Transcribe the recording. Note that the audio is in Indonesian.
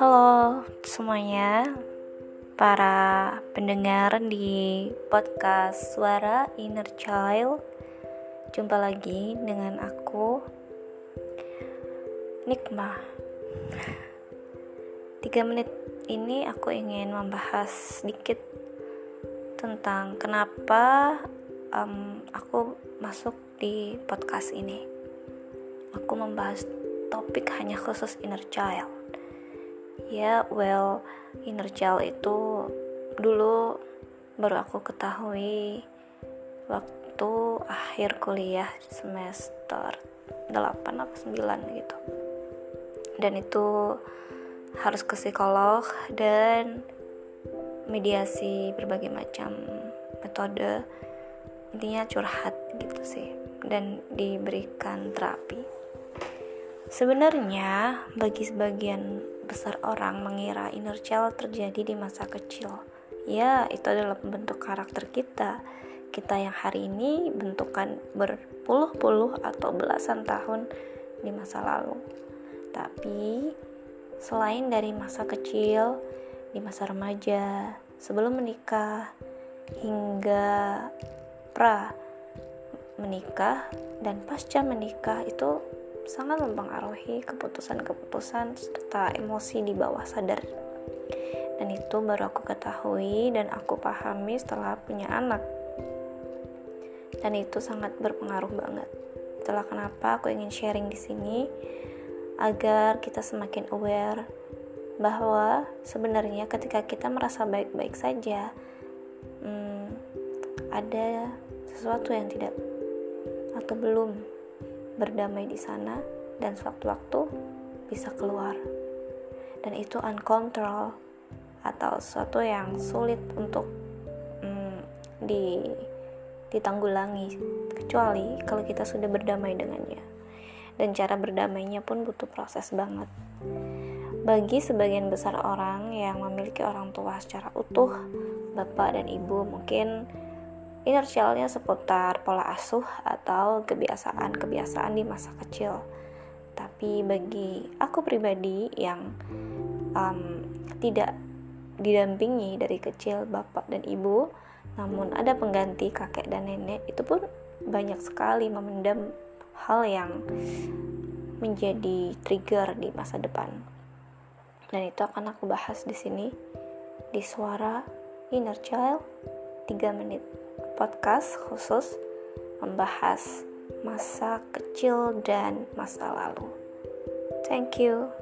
Halo semuanya, para pendengar di podcast Suara Inner Child. Jumpa lagi dengan aku, Nikma. 3 menit ini aku ingin membahas sedikit tentang kenapa aku masuk di podcast ini. Aku membahas topik hanya khusus inner child. Inner child itu dulu baru aku ketahui waktu akhir kuliah semester 8 atau 9 gitu. Dan itu harus ke psikolog dan mediasi berbagai macam metode, intinya curhat gitu sih, dan diberikan terapi. Sebenarnya bagi sebagian besar orang mengira inner child terjadi di masa kecil. Ya, itu adalah pembentuk karakter kita. Kita yang hari ini bentukan berpuluh-puluh atau belasan tahun di masa lalu. Tapi selain dari masa kecil, di masa remaja, sebelum menikah, hingga menikah dan pasca menikah, itu sangat mempengaruhi keputusan-keputusan serta emosi di bawah sadar. Dan itu baru aku ketahui dan aku pahami setelah punya anak. Dan itu sangat berpengaruh banget. Itulah kenapa aku ingin sharing di sini agar kita semakin aware bahwa sebenarnya ketika kita merasa baik-baik saja, ada sesuatu yang tidak atau belum berdamai di sana, dan sewaktu-waktu bisa keluar, dan itu uncontrolled atau sesuatu yang sulit untuk ditanggulangi, kecuali kalau kita sudah berdamai dengannya. Dan cara berdamainya pun butuh proses banget. Bagi sebagian besar orang yang memiliki orang tua secara utuh, bapak dan ibu, mungkin inner child-nya seputar pola asuh atau kebiasaan-kebiasaan di masa kecil. Tapi bagi aku pribadi yang tidak didampingi dari kecil bapak dan ibu, namun ada pengganti kakek dan nenek, itu pun banyak sekali memendam hal yang menjadi trigger di masa depan. Dan itu akan aku bahas di sini di Suara Inner Child 3 menit. Podcast khusus membahas masa kecil dan masa lalu. Thank you.